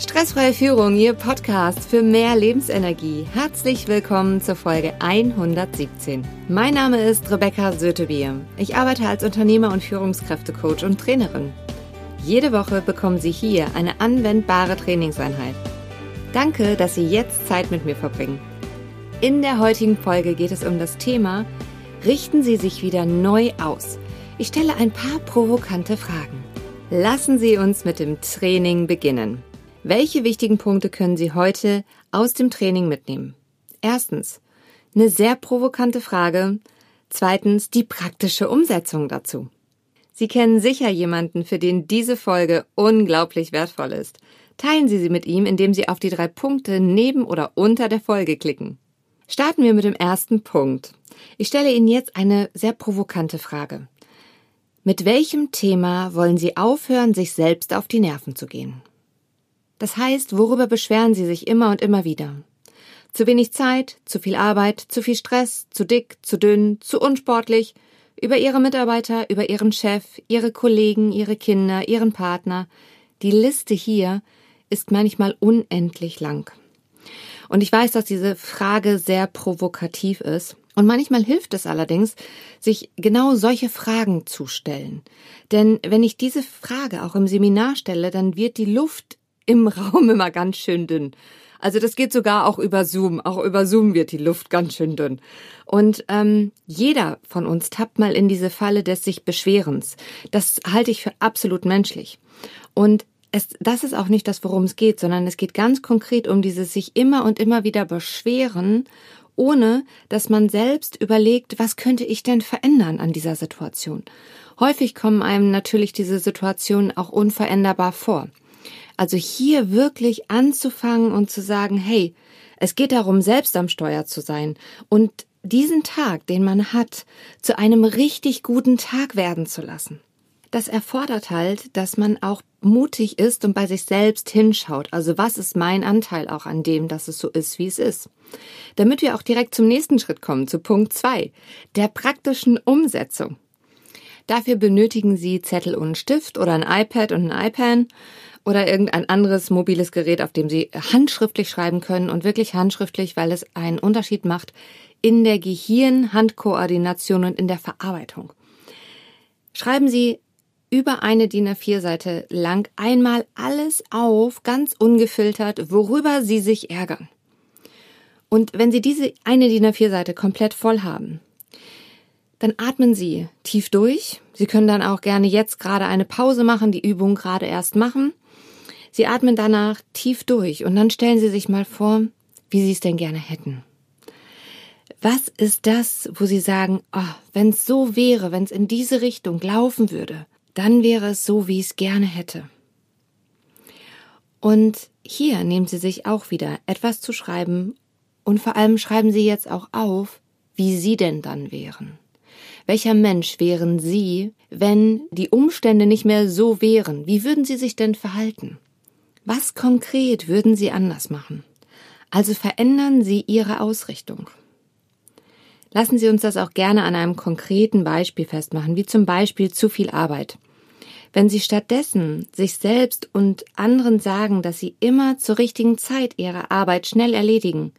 Stressfreie Führung, Ihr Podcast für mehr Lebensenergie. Herzlich willkommen zur Folge 117. Mein Name ist Rebecca Sötebier. Ich arbeite als Unternehmer- und Führungskräftecoach und Trainerin. Jede Woche bekommen Sie hier eine anwendbare Trainingseinheit. Danke, dass Sie jetzt Zeit mit mir verbringen. In der heutigen Folge geht es um das Thema: Richten Sie sich wieder neu aus. Ich stelle ein paar provokante Fragen. Lassen Sie uns mit dem Training beginnen. Welche wichtigen Punkte können Sie heute aus dem Training mitnehmen? Erstens, eine sehr provokante Frage. Zweitens, die praktische Umsetzung dazu. Sie kennen sicher jemanden, für den diese Folge unglaublich wertvoll ist. Teilen Sie sie mit ihm, indem Sie auf die 3 Punkte neben oder unter der Folge klicken. Starten wir mit dem ersten Punkt. Ich stelle Ihnen jetzt eine sehr provokante Frage. Mit welchem Thema wollen Sie aufhören, sich selbst auf die Nerven zu gehen? Das heißt, worüber beschweren Sie sich immer und immer wieder? Zu wenig Zeit, zu viel Arbeit, zu viel Stress, zu dick, zu dünn, zu unsportlich, über Ihre Mitarbeiter, über Ihren Chef, Ihre Kollegen, Ihre Kinder, Ihren Partner. Die Liste hier ist manchmal unendlich lang. Und ich weiß, dass diese Frage sehr provokativ ist. Und manchmal hilft es allerdings, sich genau solche Fragen zu stellen. Denn wenn ich diese Frage auch im Seminar stelle, dann wird die Luft im Raum immer ganz schön dünn. Also das geht sogar auch über Zoom. Auch über Zoom wird die Luft ganz schön dünn. Und jeder von uns tappt mal in diese Falle des sich Beschwerens. Das halte ich für absolut menschlich. Und das ist auch nicht das, worum es geht, sondern es geht ganz konkret um dieses sich immer und immer wieder beschweren, ohne dass man selbst überlegt, was könnte ich denn verändern an dieser Situation. Häufig kommen einem natürlich diese Situationen auch unveränderbar vor. Also hier wirklich anzufangen und zu sagen, hey, es geht darum, selbst am Steuer zu sein und diesen Tag, den man hat, zu einem richtig guten Tag werden zu lassen. Das erfordert halt, dass man auch mutig ist und bei sich selbst hinschaut. Also was ist mein Anteil auch an dem, dass es so ist, wie es ist? Damit wir auch direkt zum nächsten Schritt kommen, zu Punkt 2, der praktischen Umsetzung. Dafür benötigen Sie Zettel und einen Stift oder ein iPad und ein iPad oder irgendein anderes mobiles Gerät, auf dem Sie handschriftlich schreiben können und wirklich handschriftlich, weil es einen Unterschied macht in der Gehirn-Hand-Koordination und in der Verarbeitung. Schreiben Sie über eine DIN A4-Seite lang einmal alles auf, ganz ungefiltert, worüber Sie sich ärgern. Und wenn Sie diese eine DIN A4-Seite komplett voll haben, dann atmen Sie tief durch. Sie können dann auch gerne jetzt gerade eine Pause machen, die Übung gerade erst machen. Sie atmen danach tief durch und dann stellen Sie sich mal vor, wie Sie es denn gerne hätten. Was ist das, wo Sie sagen, oh, wenn es so wäre, wenn es in diese Richtung laufen würde, dann wäre es so, wie ich es gerne hätte. Und hier nehmen Sie sich auch wieder etwas zu schreiben und vor allem schreiben Sie jetzt auch auf, wie Sie denn dann wären. Welcher Mensch wären Sie, wenn die Umstände nicht mehr so wären? Wie würden Sie sich denn verhalten? Was konkret würden Sie anders machen? Also verändern Sie Ihre Ausrichtung. Lassen Sie uns das auch gerne an einem konkreten Beispiel festmachen, wie zum Beispiel zu viel Arbeit. Wenn Sie stattdessen sich selbst und anderen sagen, dass Sie immer zur richtigen Zeit Ihre Arbeit schnell erledigen,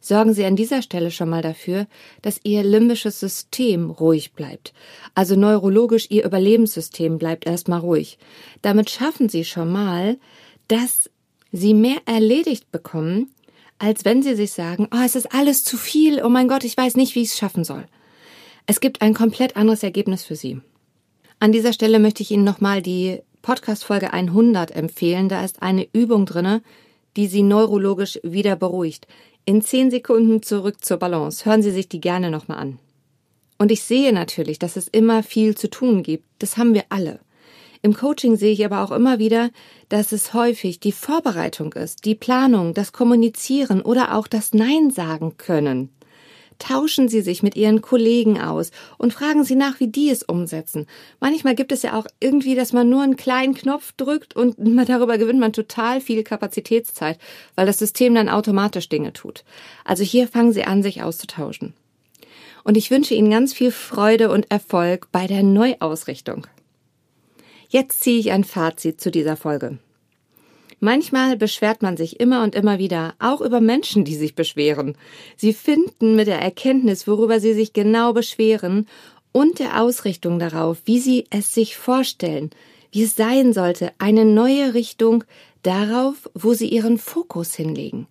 sorgen Sie an dieser Stelle schon mal dafür, dass Ihr limbisches System ruhig bleibt. Also neurologisch Ihr Überlebenssystem bleibt erstmal ruhig. Damit schaffen Sie schon mal, dass Sie mehr erledigt bekommen, als wenn Sie sich sagen, oh, es ist alles zu viel, oh mein Gott, ich weiß nicht, wie ich es schaffen soll. Es gibt ein komplett anderes Ergebnis für Sie. An dieser Stelle möchte ich Ihnen nochmal die Podcast-Folge 100 empfehlen. Da ist eine Übung drinne, die Sie neurologisch wieder beruhigt. In 10 Sekunden zurück zur Balance. Hören Sie sich die gerne nochmal an. Und ich sehe natürlich, dass es immer viel zu tun gibt. Das haben wir alle. Im Coaching sehe ich aber auch immer wieder, dass es häufig die Vorbereitung ist, die Planung, das Kommunizieren oder auch das Nein sagen können. Tauschen Sie sich mit Ihren Kollegen aus und fragen Sie nach, wie die es umsetzen. Manchmal gibt es ja auch irgendwie, dass man nur einen kleinen Knopf drückt und darüber gewinnt man total viel Kapazitätszeit, weil das System dann automatisch Dinge tut. Also hier fangen Sie an, sich auszutauschen. Und ich wünsche Ihnen ganz viel Freude und Erfolg bei der Neuausrichtung. Jetzt ziehe ich ein Fazit zu dieser Folge. Manchmal beschwert man sich immer und immer wieder, auch über Menschen, die sich beschweren. Sie finden mit der Erkenntnis, worüber sie sich genau beschweren und der Ausrichtung darauf, wie sie es sich vorstellen, wie es sein sollte, eine neue Richtung darauf, wo sie ihren Fokus hinlegen.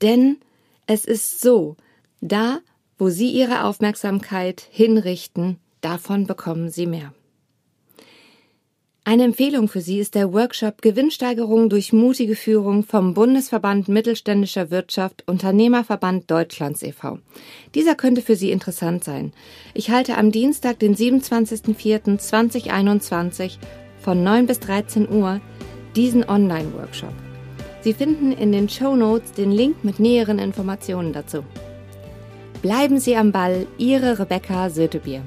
Denn es ist so, da, wo sie ihre Aufmerksamkeit hinrichten, davon bekommen sie mehr. Eine Empfehlung für Sie ist der Workshop Gewinnsteigerung durch mutige Führung vom Bundesverband Mittelständischer Wirtschaft, Unternehmerverband Deutschlands e.V. Dieser könnte für Sie interessant sein. Ich halte am Dienstag, den 27.04.2021 von 9 bis 13 Uhr diesen Online-Workshop. Sie finden in den Shownotes den Link mit näheren Informationen dazu. Bleiben Sie am Ball, Ihre Rebecca Sötebier.